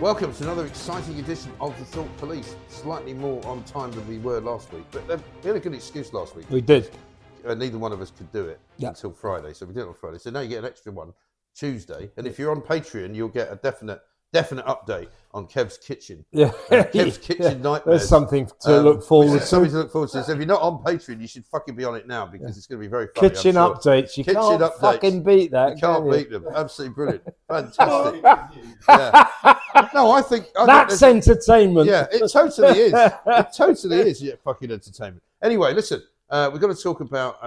Welcome to another exciting edition of the Thought Police. Slightly more on time than we were last week, but we had a good excuse last week. We did. Neither one of us could do it until Friday, so we did it on Friday. So now you get an extra one Tuesday, and if you're on Patreon, you'll get a definite update on Kev's kitchen. Yeah, Kev's kitchen nightmares. There's something to look forward to. Something to look forward to. So if you're not on Patreon, you should fucking be on it now because it's going to be very funny. Kitchen updates. You can't fucking beat that. You can't beat them. Absolutely brilliant. Fantastic. No, I think that's entertainment. Yeah, it totally is. It totally is. Yeah, fucking entertainment. Anyway, listen, we're going to talk about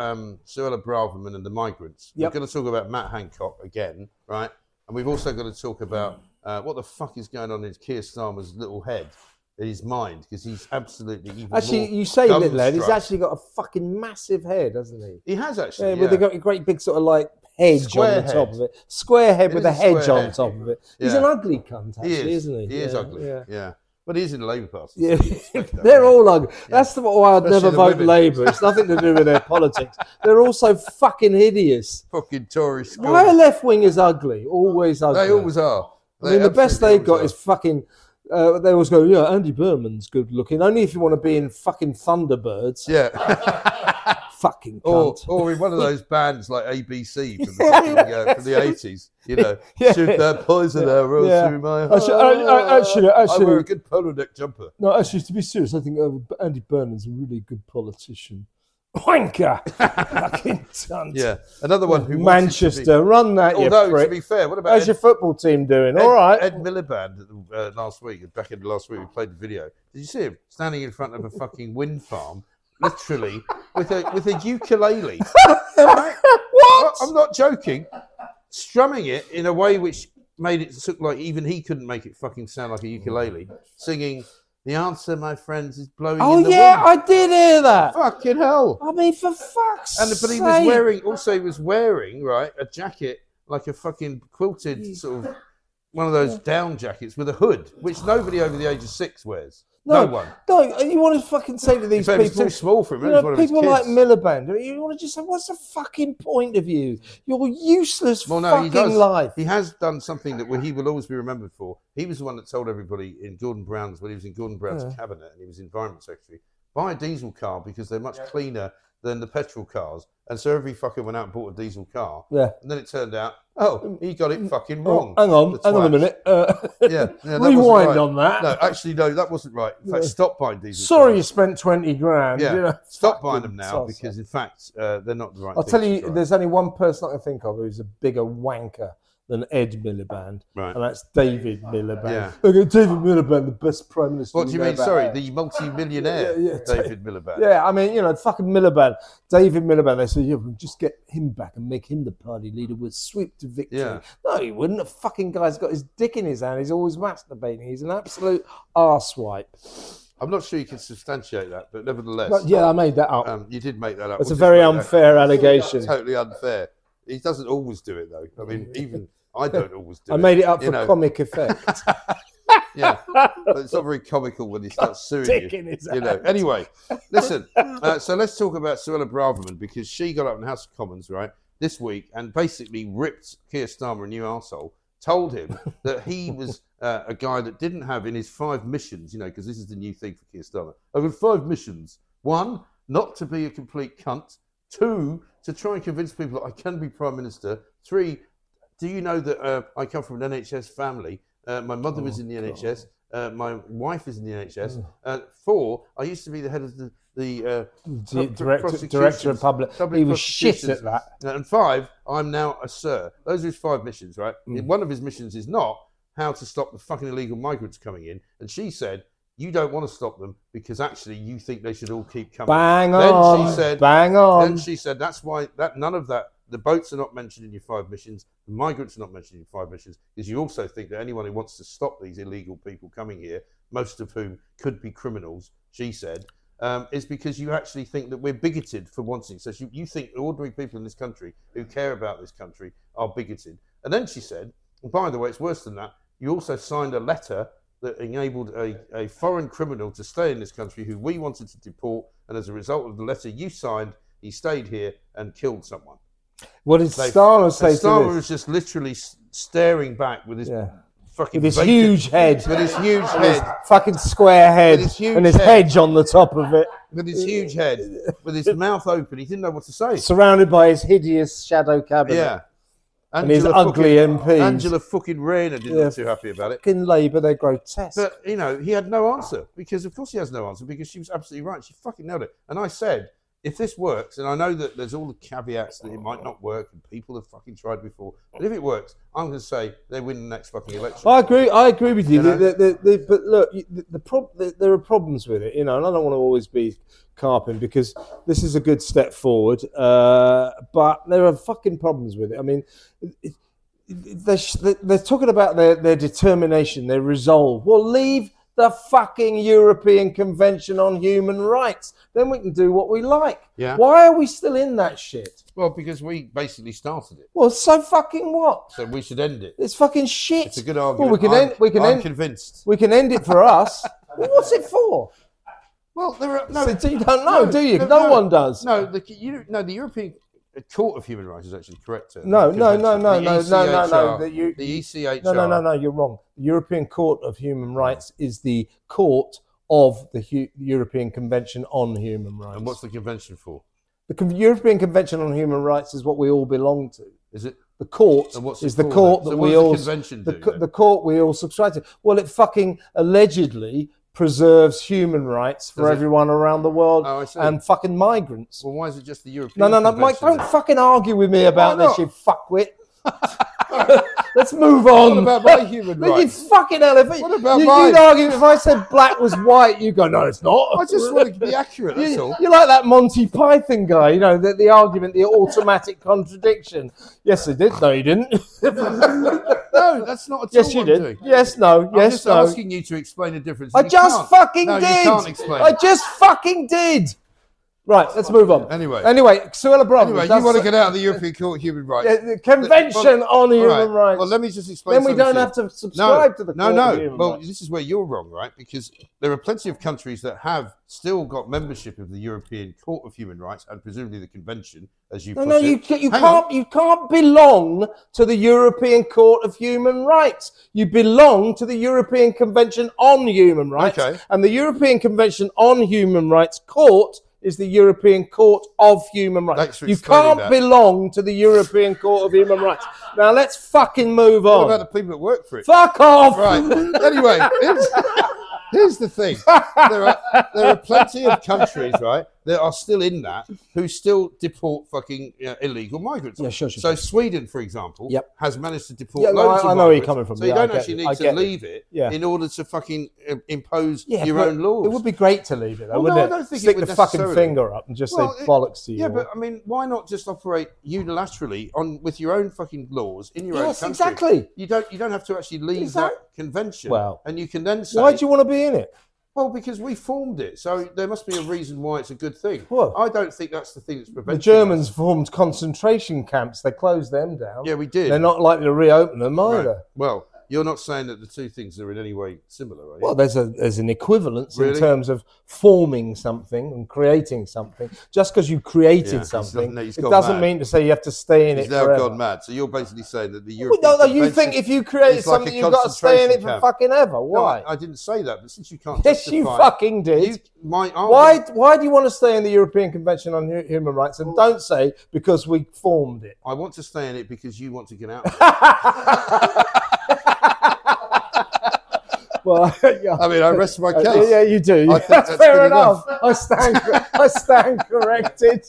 Suella Braverman and the migrants. We're going to talk about Matt Hancock again, right? And we've also got to talk about what the fuck is going on in Keir Starmer's little head, in his mind, because he's absolutely even actually, more you say little head, he's actually got a fucking massive head, hasn't he? He has actually, yeah. They've got a great big sort of like hedge on the top of it. Square head with a hedge on top of it. Yeah. He's an ugly cunt, actually, isn't he? He is ugly, yeah. But he is in the Labour Party. Yeah. They're all ugly. Yeah. That's why I'd never vote Labour. It's nothing to do with their politics. They're all so fucking hideous. Fucking Tory school. Why are left-wingers ugly? Always ugly. They always are. I mean, the best they've got is fucking... they always go, yeah, Andy Burman's good looking. Only if you want to be in fucking Thunderbirds. Yeah. Fucking cunt. Or in one of those bands like ABC from from the 80s. You know, shoot that poison arrow through my heart. Actually, I wear a good polo neck jumper. No, actually, to be serious, I think Andy Burman's a really good politician. Wanker! Fucking cunt. Yeah, another one who Manchester, run that, you prick. Although, to be fair, what about... How's your football team doing? All right. Ed Miliband back in last week, we played the video. Did you see him standing in front of a fucking wind farm, literally, with a ukulele? Right? What? I'm not joking. Strumming it in a way which made it look like even he couldn't make it fucking sound like a ukulele. Singing... The answer, my friends, is blowing in the wind. Oh, yeah, I did hear that. Fucking hell. I mean, for fuck's sake. But he was wearing, right, a jacket, like a fucking quilted sort of, one of those down jackets with a hood, which nobody over the age of 6 wears. No one. No, you want to fucking say to these people... It's too small for him. People like Miliband, you want to just say, what's the fucking point of you? You're useless fucking life. He has done something that he will always be remembered for. He was the one that told everybody when he was in Gordon Brown's cabinet and he was Environment Secretary, buy a diesel car because they're much cleaner than the petrol cars. And so every fucker went out and bought a diesel car. Yeah. And then it turned out, he got it fucking wrong. Hang on a minute. Rewind right. on that. No, actually, no, that wasn't right. In fact, stop buying diesel cars. You spent 20 grand. Yeah, stop buying them now because, in fact, they're not the right I'll tell you, there's only one person I can think of who's a bigger wanker than Ed Miliband, right. And that's David Miliband. Yeah. Okay, David Miliband, the best Prime Minister. What do you mean, the multi-millionaire David Miliband? Yeah, I mean, fucking Miliband. David Miliband, they said, we'll just get him back and make him the party leader. We'll sweep to victory. Yeah. No, he wouldn't. The fucking guy's got his dick in his hand. He's always masturbating. He's an absolute arsewipe. I'm not sure you can substantiate that, but nevertheless. But, I made that up. You did make that up. It's a very unfair allegation. Totally unfair. He doesn't always do it, though. I mean, even I don't always do it. I made it up for comic effect. But it's not very comical when he starts suing you. Anyway, listen, so let's talk about Suella Braverman because she got up in the House of Commons, right, this week and basically ripped Keir Starmer a new arsehole, told him that he was a guy that didn't have in his 5 missions, because this is the new thing for Keir Starmer. I've got 5 missions. 1, not to be a complete cunt. 2, to try and convince people that I can be Prime Minister. 3, do you know that I come from an NHS family? My mother was in the NHS. My wife is in the NHS. Four, I used to be the head of the director of public. He was shit at that. And five, I'm now a sir. Those are his five missions, right? Mm. One of his missions is not how to stop the fucking illegal migrants coming in. And she said, you don't want to stop them because actually you think they should all keep coming. Bang on. Then she said, bang on. Then she said, that's why that none of that. The boats are not mentioned in your five missions. The migrants are not mentioned in your five missions because you also think that anyone who wants to stop these illegal people coming here, most of whom could be criminals, she said, is because you actually think that we're bigoted for wanting. So you think ordinary people in this country who care about this country are bigoted. And then she said, and by the way, it's worse than that. You also signed a letter that enabled a foreign criminal to stay in this country who we wanted to deport. And as a result of the letter you signed, he stayed here and killed someone. What did Starmer say to this? Starmer was just literally staring back with his fucking... With his huge head. With his huge head. Fucking square head. And his hedge on the top of it. With his huge head. With his mouth open. He didn't know what to say. Surrounded by his hideous shadow cabinet. Yeah. And his ugly MPs. Angela fucking Rayner didn't look too happy about it. Fucking Labour, they're grotesque. But, you know, he had no answer. Because, of course, he has no answer. Because she was absolutely right. She fucking nailed it. And I said... If this works, and I know that there's all the caveats that it might not work, and people have fucking tried before, but if it works, I'm going to say they win the next fucking election. I agree with you. But look, there are problems with it, you know, and I don't want to always be carping because this is a good step forward, but there are fucking problems with it. I mean, they're talking about their determination, their resolve. Well, leave the fucking European Convention on Human Rights. Then we can do what we like. Yeah. Why are we still in that shit? Well, because we basically started it. Well, so fucking what? So we should end it. It's fucking shit. It's a good argument. Well, I'm convinced. We can end it for us. Well, what's it for? Well, there are... No, so you don't know, do you? No one does. The European Court of Human Rights is actually correct. The ECHR. No, you're wrong. The European Court of Human Rights is the court of the European Convention on Human Rights. And what's the convention for? The European Convention on Human Rights is what we all belong to. Is it? The court is the court that we all... The court we all subscribe to. Well, it fucking allegedly preserves human rights for everyone around the world and fucking migrants. Well, why is it just the European Convention? No, Mike, don't fucking argue with me about this, you fuckwit. Let's move on. What about my human rights? You fucking elephant. What about mine? You'd argue if I said black was white, you go, no, it's not. I just want to be accurate, that's all. You're like that Monty Python guy, you know, the argument, the automatic contradiction. Yes, I did. No, you didn't. No, that's not at all. Yes, you did. Yes, no. Yes, no. I'm just asking you to explain the difference. I just fucking did. You can't explain. I just fucking did. Right, let's move on. Anyway, Suella Braverman. Anyway, you want to get out of the European Court of Human Rights. The Convention on Human Rights. Well, let me just explain something. Then we don't have to subscribe to the Court of Human Rights. Well, this is where you're wrong, right? Because there are plenty of countries that have still got membership of the European Court of Human Rights and presumably the Convention, as you put it. No, you can't belong to the European Court of Human Rights. You belong to the European Convention on Human Rights. Okay. And the European Convention on Human Rights Court... is the European Court of Human Rights. You can't belong to the European Court of Human Rights. Now let's fucking move on. What about the people that work for it? Fuck off! Right. Anyway, here's the thing. There are plenty of countries, right, that are still in that, who still deport fucking illegal migrants. Yeah, sure. So Sweden, for example, has managed to deport loads of migrants. I know where you're coming from. So you don't actually need to leave it in order to fucking impose your own laws. It would be great to leave it, though, wouldn't it? No, I don't think it would necessarily. Stick the fucking finger up and just say bollocks to you. Yeah, but, I mean, why not just operate unilaterally with your own fucking laws in your own country? Yes, exactly. You don't have to actually leave that convention. Well, and you can then say... Why do you want to be in it? Well, because we formed it, so there must be a reason why it's a good thing. What? I don't think that's the thing that's preventing the Germans formed concentration camps. They closed them down. Yeah, we did. They're not likely to reopen them either. Right. Well, you're not saying that the two things are in any way similar, are you? Well, there's an equivalence in terms of forming something and creating something. Just because you created something, it doesn't mean to say you have to stay in it forever. He's now gone mad. So you're basically saying that the European... Well, no, you think if you created something, you've got to stay in it for fucking ever. Why? No, I didn't say that, but since you can't justify... Yes, you fucking did. Why do you want to stay in the European Convention on Human Rights and don't say because we formed it? I want to stay in it because you want to get out of it. Well, yeah. I mean, I rest my case. Yeah, you do. Yeah, fair enough. I stand corrected.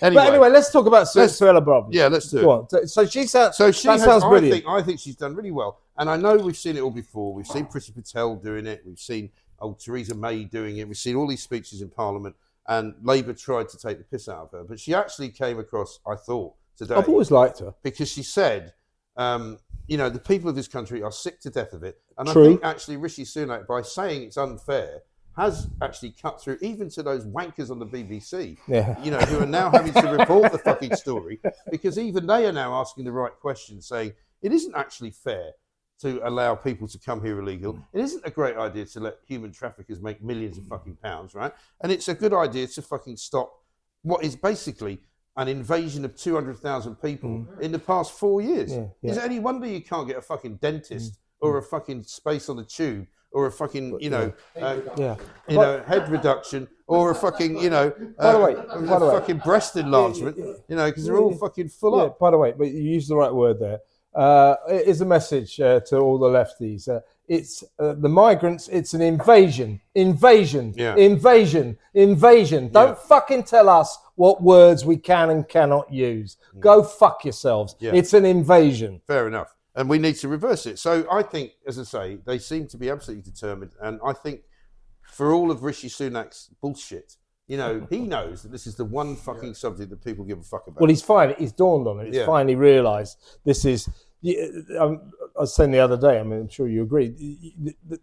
But anyway, let's talk about Suella Braverman. Yeah, let's do it. So she's sounds brilliant. I think she's done really well. And I know we've seen it all before. We've seen Priti Patel doing it. We've seen Theresa May doing it. We've seen all these speeches in Parliament. And Labour tried to take the piss out of her. But she actually came across, I thought, today. I've always liked her. Because she said, the people of this country are sick to death of it. And true. I think actually Rishi Sunak, by saying it's unfair, has actually cut through even to those wankers on the BBC, who are now having to report the fucking story, because even they are now asking the right questions, saying it isn't actually fair to allow people to come here illegal. It isn't a great idea to let human traffickers make millions of fucking pounds, right? And it's a good idea to fucking stop what is basically an invasion of 200,000 people in the past 4 years. Yeah, yeah. Is it any wonder you can't get a fucking dentist or a fucking space on the tube or a fucking, head reduction or a fucking, by the way, fucking breast enlargement, because they're all fucking full up. By the way, but you used the right word there. It is a message to all the lefties. It's the migrants. It's an invasion. Don't fucking tell us what words we can and cannot use. Go fuck yourselves. Yeah. It's an invasion. Fair enough. And we need to reverse it. So I think, as I say, they seem to be absolutely determined. And I think for all of Rishi Sunak's bullshit, he knows that this is the one fucking subject that people give a fuck about. Well, he's dawned on it. He's finally realised this is... I was saying the other day, I mean, I'm sure you agree,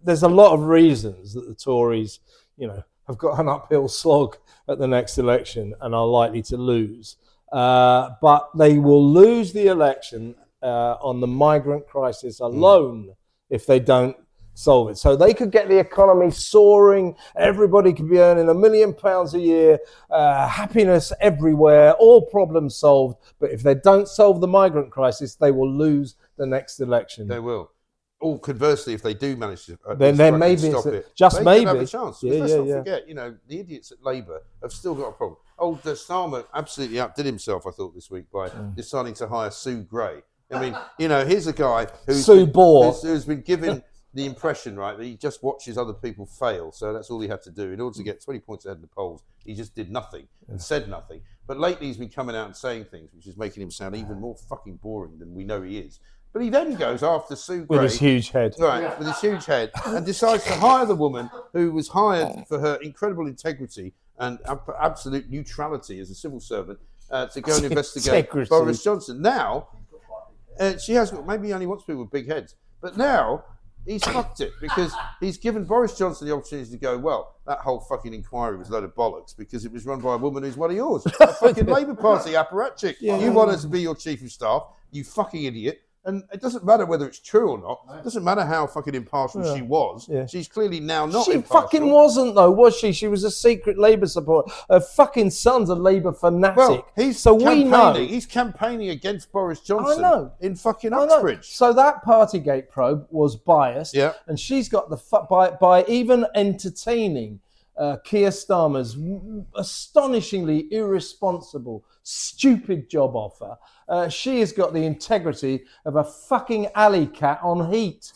there's a lot of reasons that the Tories, have got an uphill slog at the next election and are likely to lose. But they will lose the election on the migrant crisis alone if they don't solve it. So they could get the economy soaring, everybody could be earning £1 million a year, happiness everywhere, all problems solved. But if they don't solve the migrant crisis, they will lose the next election. They will. Or conversely, if they do manage to then maybe stop it, just maybe have a chance. Let's not forget, the idiots at Labour have still got a problem. Starmer absolutely outdid himself, I thought, this week by deciding to hire Sue Gray. I mean, here's a guy who's been given the impression, right, that he just watches other people fail. So that's all he had to do. In order to get 20 points ahead in the polls, he just did nothing and said nothing. But lately he's been coming out and saying things, which is making him sound even more fucking boring than we know he is. But he then goes after Sue Gray. With his huge head. Right, with his huge head. And decides to hire the woman who was hired for her incredible integrity and absolute neutrality as a civil servant to go and investigate Boris Johnson. Now, she has got, maybe he only wants people with big heads, but now... he's fucked it because he's given Boris Johnson the opportunity to go, well, that whole fucking inquiry was a load of bollocks because it was run by a woman who's one of yours. A fucking Labour Party apparatchik. Yeah. You want her to be your chief of staff, you fucking idiot. And it doesn't matter whether it's true or not. It doesn't matter how fucking impartial she was. Yeah. She's clearly now not impartial. She fucking wasn't, though, was she? She was a secret Labour supporter. Her fucking son's a Labour fanatic. Well, he's campaigning against Boris Johnson in fucking Uxbridge. So that Partygate probe was biased. Yeah. And she's got the by even entertaining Keir Starmer's astonishingly irresponsible, stupid job offer. She has got the integrity of a fucking alley cat on heat.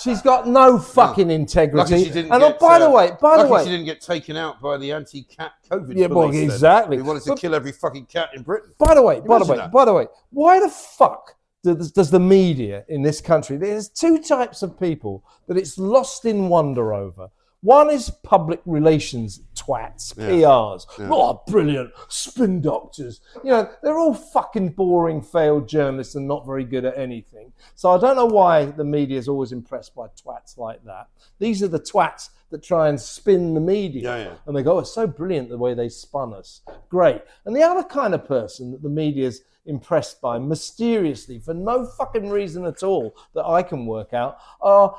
She's got no fucking integrity. By the way, she didn't get taken out by the anti-cat COVID. Yeah, well, exactly. We wanted to kill every fucking cat in Britain. By the way, why the fuck does the media in this country? There's two types of people that it's lost in wonder over. One is public relations twats, PRs. Yeah. Oh, brilliant, spin doctors. They're all fucking boring, failed journalists and not very good at anything. So I don't know why the media is always impressed by twats like that. These are the twats that try and spin the media. Yeah, yeah. And they go, it's so brilliant the way they spun us. Great. And the other kind of person that the media's impressed by, mysteriously, for no fucking reason at all that I can work out, are...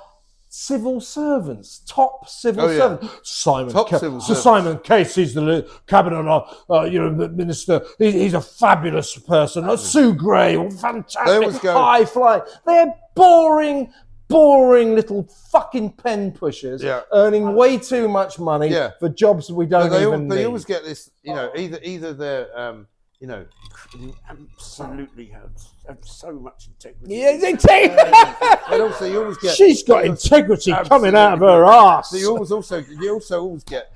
civil servants, top civil servants. Simon Case, he's the cabinet minister. He's a fabulous person. Sue Gray, fantastic, high flying. They're boring little fucking pen pushers, earning way too much money for jobs we don't even need. They always get this, either they're you know, absolutely have so much integrity. Yeah, integrity. And also, you always get. She's got integrity coming out of her ass. So you also always get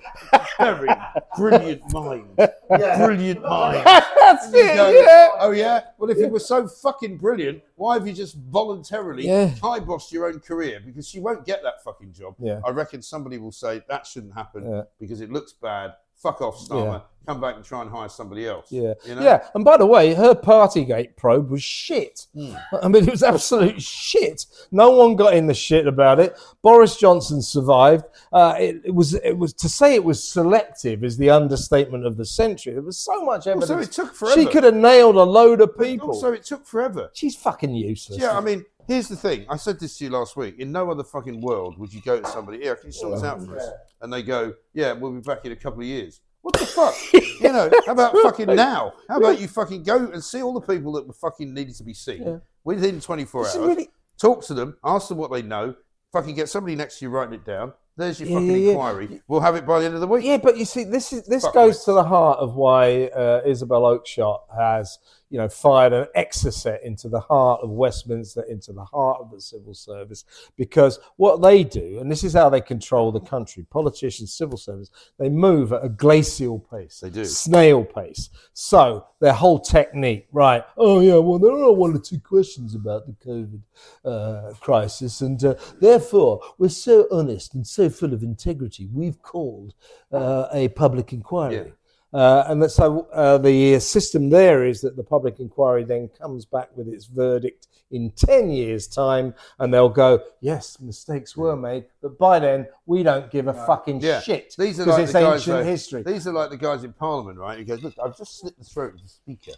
very brilliant minds. Yeah. Brilliant minds. That's it. Go, yeah. Oh yeah. Well, if you were so fucking brilliant, why have you just voluntarily kibossed your own career? Because she won't get that fucking job. Yeah. I reckon somebody will say that shouldn't happen because it looks bad. Fuck off, Starmer. Yeah. Come back and try and hire somebody else. Yeah, you know? Yeah. And by the way, her Partygate probe was shit. Mm. I mean, it was absolute shit. No one got in the shit about it. Boris Johnson survived. It was to say it was selective is the understatement of the century. There was so much evidence. Also, it took forever. She could have nailed a load of people. Also, it took forever. She's fucking useless. Yeah, I mean. Here's the thing. I said this to you last week. In no other fucking world would you go to somebody, "Here, can you sort this out for us?" And they go, "Yeah, we'll be back in a couple of years." What the fuck? You know, how about fucking now? How about you fucking go and see all the people that were fucking needed to be seen within 24 hours, talk to them, ask them what they know, fucking get somebody next to you writing it down. There's your fucking inquiry. Yeah. We'll have it by the end of the week. Yeah, but you see, this goes to the heart of why Isabel Oakeshott has, you know, fired an exocet into the heart of Westminster, into the heart of the civil service, because what they do, and this is how they control the country, politicians, civil service, they move at a glacial pace. They do. Snail pace. So their whole technique, right, oh yeah, well, there are one or two questions about the COVID crisis, and therefore we're so honest and so full of integrity, we've called a public inquiry. Yeah. And so the system there is that the public inquiry then comes back with its verdict in 10 years' time, and they'll go, yes, mistakes were made, but by then we don't give a fucking shit because like it's ancient history. These are like the guys in Parliament, right? Who goes, look, I've just slit the throat of the Speaker.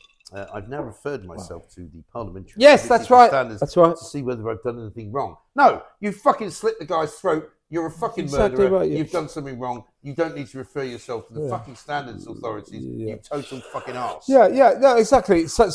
I've now referred myself to the parliamentary standards to see whether I've done anything wrong. No, you fucking slit the guy's throat. You're a fucking murderer. Right, you've done something wrong. You don't need to refer yourself to the fucking standards authorities. Yeah. You total fucking arse. Yeah, exactly. So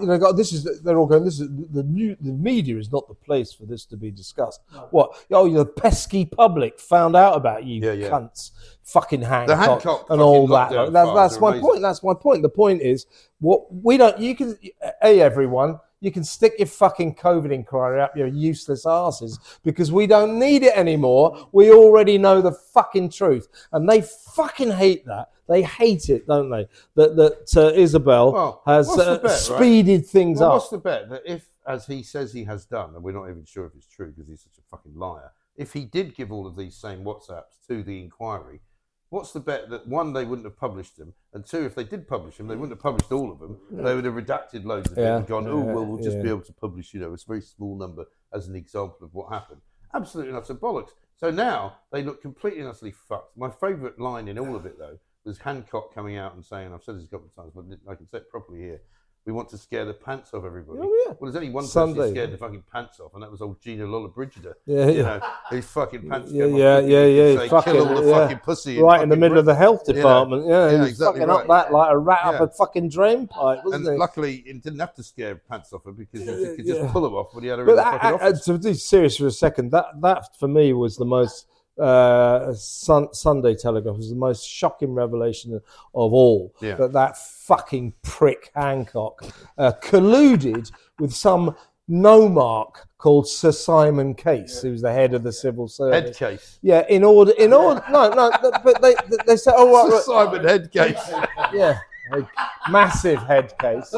you know, God, this is they're all going. This is the media is not the place for this to be discussed. What? Oh, the pesky public found out about you cunts. Fucking Hancock and all that. That's my point. That's my point. The point is, what we don't. You can. Hey, everyone. You can stick your fucking COVID inquiry up your useless asses because we don't need it anymore. We already know the fucking truth. And they fucking hate that. They hate it, don't they? That Isabel has speeded things up. What's the bet? That if, as he says he has done, and we're not even sure if it's true because he's such a fucking liar, if he did give all of these same WhatsApps to the inquiry, what's the bet that, one, they wouldn't have published them, and two, if they did publish them, they wouldn't have published all of them. They would have redacted loads of them and gone, oh, well, we'll just be able to publish, you know, a very small number as an example of what happened. Absolutely nuts and bollocks. So now they look completely and utterly fucked. My favourite line in all of it, though, was Hancock coming out and saying, I've said this a couple of times, but I can say it properly here, we want to scare the pants off everybody. Oh, yeah. Well, there's only one person who scared the fucking pants off, and that was old Gina Lollobrigida. Yeah, you know, whose fucking pants came off. Yeah. Kill all the fucking pussy. Right in the middle of the health department. You know, yeah, exactly. Fucking up that like a rat up a fucking drain pipe, wasn't it? And luckily, he didn't have to scare pants off her because he could just pull them off when he had her in the fucking office. To be serious for a second, that for me was the most. Sunday Telegraph was the most shocking revelation of all that fucking prick Hancock colluded with some nomarch called Sir Simon Case, who's the head of the civil service. Head Case. Yeah, in order. No, but they said, oh, right, Sir Simon Head Case. Yeah. A massive head case.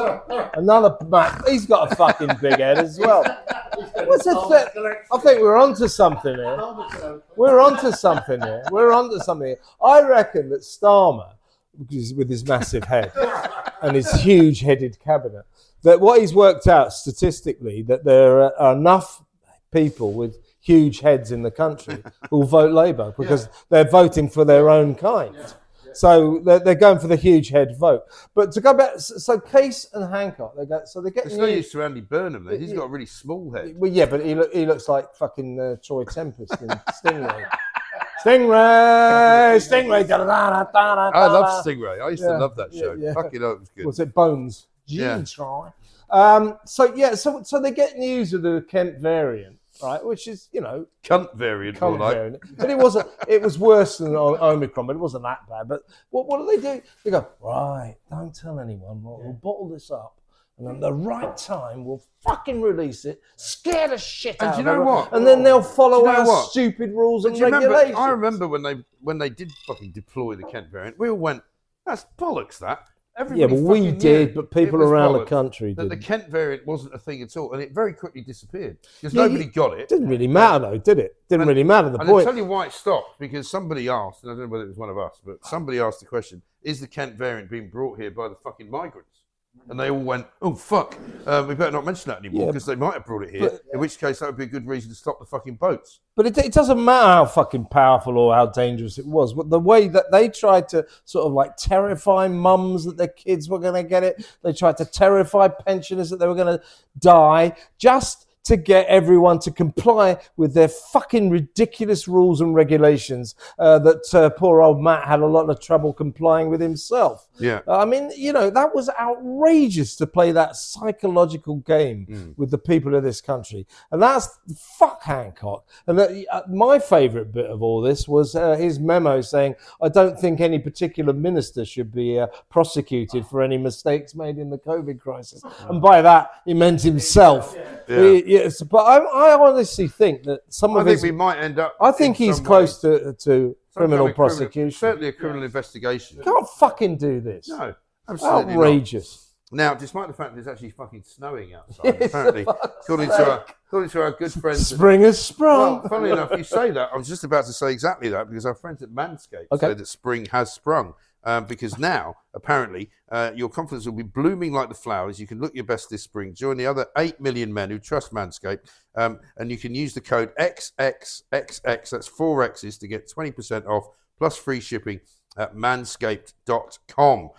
Another man. He's got a fucking big head as well. What's that? I think we're onto something here. I reckon that Starmer, with his massive head and his huge-headed cabinet, that what he's worked out statistically that there are enough people with huge heads in the country who'll vote Labour because they're voting for their own kind. Yeah. So they're going for the huge head vote. But to go back, so Case and Hancock, they get. It's no use to Andy Burnham, though. He's got a really small head. Well, yeah, but he looks like fucking Troy Tempest in Stingray. Stingray. I love Stingray. I used to love that show. Yeah. Fucking hell, it was good. Was it Bones? Gene Troy. So they get news of the Kent variant. right? Which is, you know, cunt variant. But it wasn't. It was worse than Omicron, but it wasn't that bad. But what do? They go, right, don't tell anyone. We'll bottle this up, and at the right time, we'll fucking release it. Scare the shit out of them. And you know what? And then they'll follow our stupid rules and regulations. I remember when they did fucking deploy the cunt variant, we all went, that's bollocks, that. Everybody we did, but people around the country did. The Kent variant wasn't a thing at all, and it very quickly disappeared because nobody got it. Didn't really matter, though, did it? Didn't really matter. The point. I'll tell you why it stopped, because somebody asked, and I don't know whether it was one of us, but somebody asked the question: is the Kent variant being brought here by the fucking migrants? And they all went, oh fuck, we better not mention that anymore because they might have brought it here, in which case that would be a good reason to stop the fucking boats. But it doesn't matter how fucking powerful or how dangerous it was. But the way that they tried to sort of like terrify mums that their kids were going to get it, they tried to terrify pensioners that they were going to die, just to get everyone to comply with their fucking ridiculous rules and regulations that poor old Matt had a lot of trouble complying with himself. Yeah, I mean, you know, that was outrageous to play that psychological game with the people of this country. And that's fuck Hancock. And my favourite bit of all this was his memo saying, I don't think any particular minister should be prosecuted for any mistakes made in the COVID crisis. And by that, he meant himself. Yeah. Yes, but I honestly think that I think we might end up. I think he's close to criminal prosecution. Certainly a criminal investigation. You can't fucking do this. No, absolutely outrageous. Not. Now, despite the fact that it's actually fucking snowing outside, apparently, according to our good friends, spring has sprung. Well, funnily enough, you say that. I was just about to say exactly that because our friends at Manscaped say that spring has sprung. Because now, apparently, your confidence will be blooming like the flowers. You can look your best this spring. Join the other 8 million men who trust Manscaped. And you can use the code XXXX, that's 4 X's, to get 20% off plus free shipping at manscaped.com.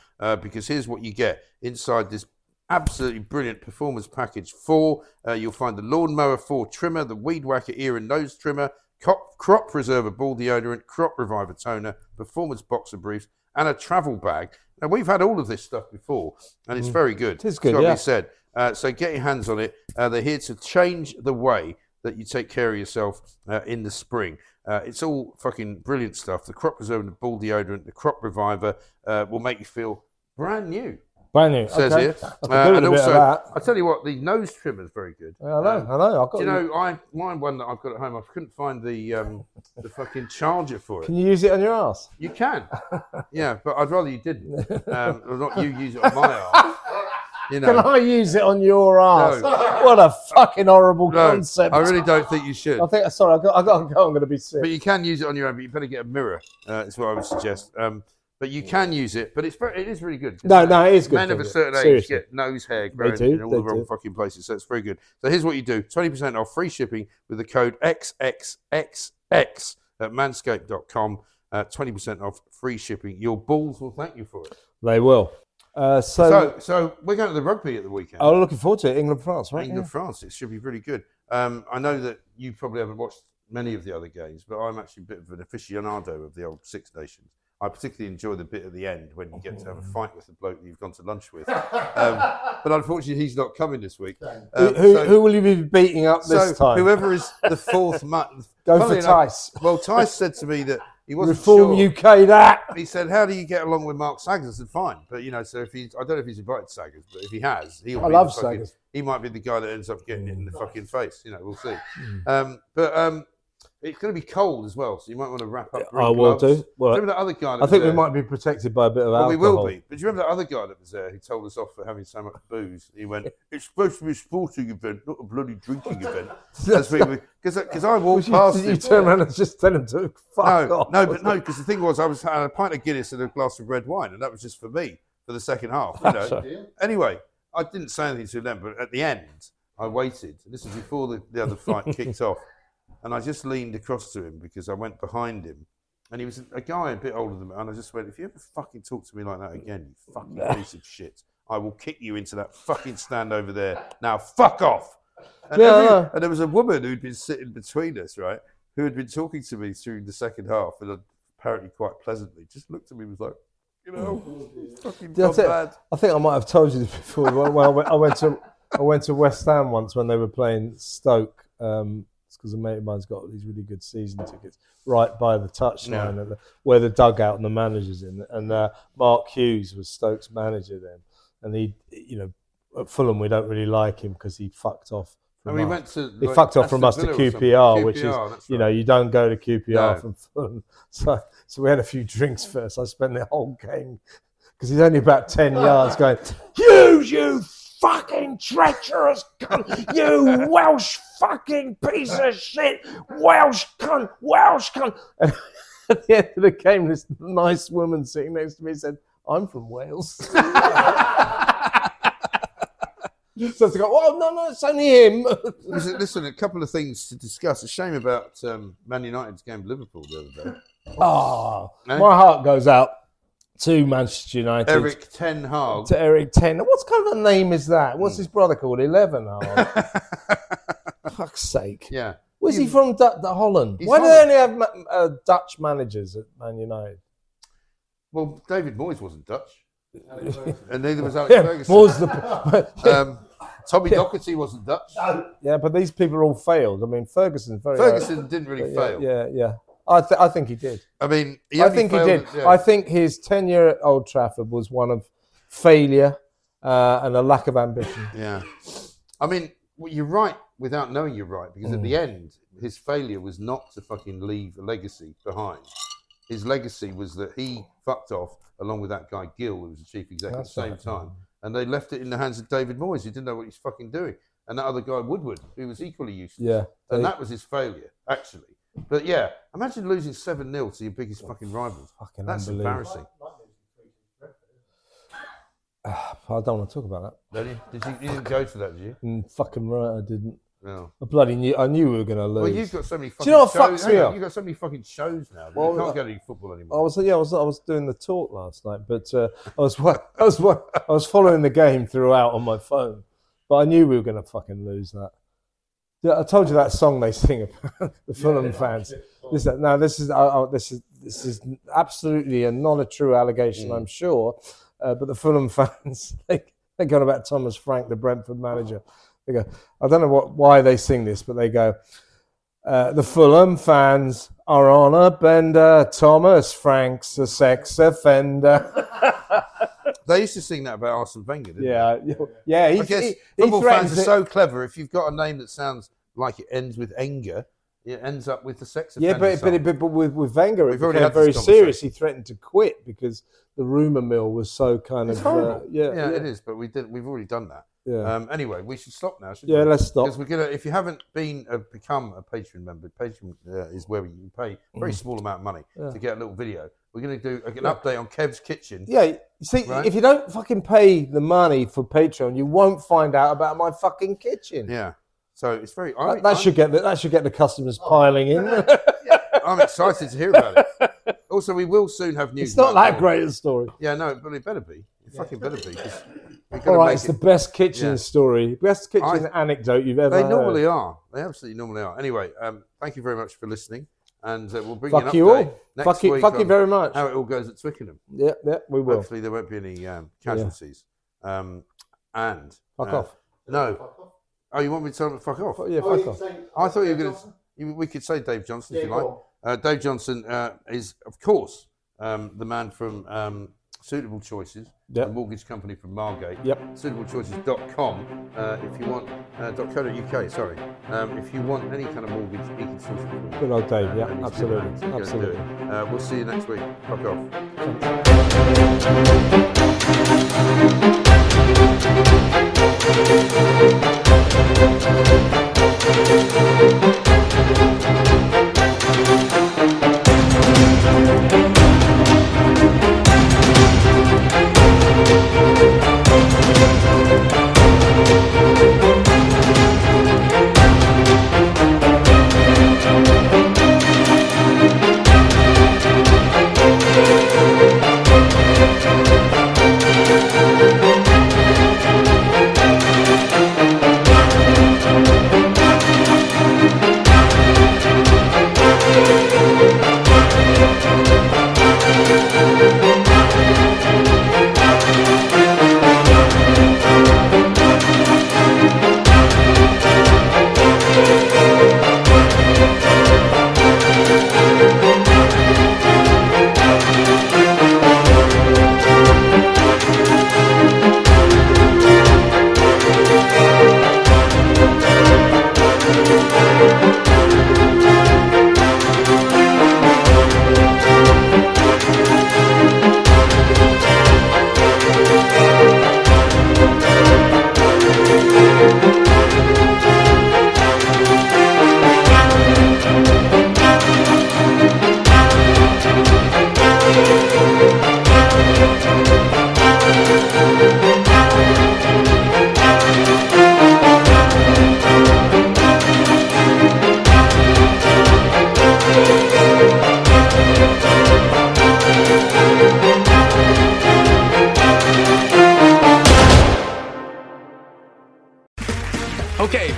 Because here's what you get inside this absolutely brilliant Performance Package 4. You'll find the Lawnmower 4 trimmer, the Weed Whacker ear and nose trimmer, Crop Preserver ball deodorant, Crop Reviver toner, Performance Boxer briefs, and a travel bag. Now, we've had all of this stuff before, and it's very good. It's good, it's got to be said. So get your hands on it. They're here to change the way that you take care of yourself in the spring. It's all fucking brilliant stuff. The Crop Preserver, the Ball Deodorant, the Crop Reviver will make you feel brand new. Brand new, it says here. And also, I tell you what, the nose trimmer is very good. I know. Mine one that I've got at home, I couldn't find the fucking charger for it. Can you use it on your ass? You can. Yeah, but I'd rather you didn't. Or not you use it on my ass. You know. Can I use it on your ass? No. What a fucking horrible concept. I really don't think you should. I'm going to be sick. But you can use it on your own, but you better get a mirror, is what I would suggest. But you can use it, but it is really good. No, it is good. Men of a certain age get nose hair growing in all the wrong fucking places, so it's very good. So here's what you do: 20% off, free shipping with the code XXXX at manscaped.com. 20% off, free shipping. Your balls will thank you for it. They will. So we're going to the rugby at the weekend. I'm looking forward to it. England-France, right? England-France. It should be really good. I know that you probably haven't watched many of the other games, but I'm actually a bit of an aficionado of the old Six Nations. I particularly enjoy the bit at the end when you get to have a fight with the bloke that you've gone to lunch with. But unfortunately, he's not coming this week. Who will you be beating up this time? Whoever is the fourth month. Go for Tice. Well, Tice said to me that he wasn't Reform sure. UK that. He said, how do you get along with Mark Sagas? I said, fine. But, you know, so if I don't know if he's invited Sagas, but if he has, I love Sagas. He might be the guy that ends up getting it in the fucking face. You know, we'll see. It's going to be cold as well, so you might want to wrap up. I will do. Well, remember that other guy? I think we might be protected by a bit of alcohol. We will be. But do you remember that other guy that was there who told us off for having so much booze? He went, "It's supposed to be a sporting event, not a bloody drinking event." Because I walked past him. You turn around and just tell him to fuck off. No, because the thing was, I had a pint of Guinness and a glass of red wine, and that was just for me for the second half. You know. Anyway, I didn't say anything to them, but at the end, I waited. This is before the other fight kicked off. And I just leaned across to him because I went behind him. And he was a guy a bit older than me. And I just went, if you ever fucking talk to me like that again, you fucking piece of shit, I will kick you into that fucking stand over there. Now, fuck off. And there was a woman who'd been sitting between us, right, who had been talking to me through the second half, and apparently quite pleasantly, just looked at me and was like, you know, fucking not bad. I think I might have told you this before. Well, I went to West Ham once when they were playing Stoke. It's because a mate of mine's got these really good season tickets right by the touchline where the dugout and the manager's in. And Mark Hughes was Stoke's manager then. And he, you know, at Fulham, we don't really like him because he fucked off. And we went to, he like, fucked off from us to QPR, which is, you know, you don't go to QPR from Fulham. So we had a few drinks first. I spent the whole game, because he's only about 10 yards, going, Hughes, you fucking treacherous cunt, you Welsh fucking piece of shit, Welsh cunt, Welsh cunt. And at the end of the game, this nice woman sitting next to me said, I'm from Wales. So to go, oh, no, it's only him. Listen, a couple of things to discuss. A shame about Man United's game with Liverpool the other day. Oh, no? My heart goes out to Manchester United. Erik Ten Hag. To Erik Ten. What kind of a name is that? What's his brother called? 11 Hag. Fuck's sake. Yeah. Where's he from? Holland. Why do they only have Dutch managers at Man United? Well, David Moyes wasn't Dutch. And neither was Alex Ferguson. Tommy Docherty wasn't Dutch. Yeah, but these people all failed. I mean, Ferguson didn't really fail. Yeah. I think he did. I mean, he did. Yeah. I think his tenure at Old Trafford was one of failure and a lack of ambition. Yeah. I mean, well, you're right without knowing you're right, because at the end, his failure was not to fucking leave a legacy behind. His legacy was that he fucked off along with that guy Gill, who was the chief exec at the same time. And they left it in the hands of David Moyes, who didn't know what he's fucking doing. And that other guy, Woodward, who was equally useless. Yeah. And that was his failure, actually. But yeah, imagine losing 7-0 to your biggest fucking rivals. Fucking that's embarrassing. I don't want to talk about that. You didn't go to that, did you? Fucking right, I didn't. No. I knew we were going to lose. Well, you've got so many fucking shows. You've got so many fucking shows now. Well, you can't go to any football anymore. I was doing the talk last night, but I was following the game throughout on my phone. But I knew we were going to fucking lose that. Yeah, I told you that song they sing about the Fulham fans. This is absolutely not a true allegation, I'm sure. But the Fulham fans, they're going about Thomas Frank, the Brentford manager. They go, I don't know why they sing this, but they go, the Fulham fans are on a bender. Thomas Frank's a sex offender. They used to sing that about Arsene Wenger, didn't they? Yeah. I guess football fans are so clever. If you've got a name that sounds like it ends with Enger, it ends up with the sex offender. Yeah, but with Wenger, it became very serious. He threatened to quit because the rumour mill was so kind of... horrible. It is, but we've already done that. Yeah. Anyway, we should stop now, shouldn't we? Yeah, let's stop. Because we're gonna. If you haven't become a Patreon member, Patreon is where you pay a very small amount of money to get a little video. We're going to do an update on Kev's Kitchen. Yeah, you see, if you don't fucking pay the money for Patreon, you won't find out about my fucking kitchen. Yeah, so it's very... That should get the customers piling in. I'm excited to hear about it. Also, we will soon have news. It's not that great a story. Yeah, no, but it better be. It fucking better be. All right, it's the best kitchen story. Best kitchen anecdote you've ever heard. They normally are. They absolutely normally are. Anyway, thank you very much for listening. And we'll bring you an update next week. Fuck you very much. How it all goes at Twickenham. Yeah, we will. Hopefully there won't be any casualties. Yeah. And fuck off. No. Fuck off. Oh, you want me to tell them to fuck off? Yeah, fuck off. I thought you were going to... We could say Dave Johnson if you like. Dave Johnson is, of course, the man from... Suitable Choices, the mortgage company from Margate. Yep. Suitablechoices.com if you want, .co.uk, sorry. If you want any kind of mortgage, he can sort it for you. Good old Dave, absolutely. We'll see you next week. Fuck off.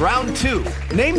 Round two. Name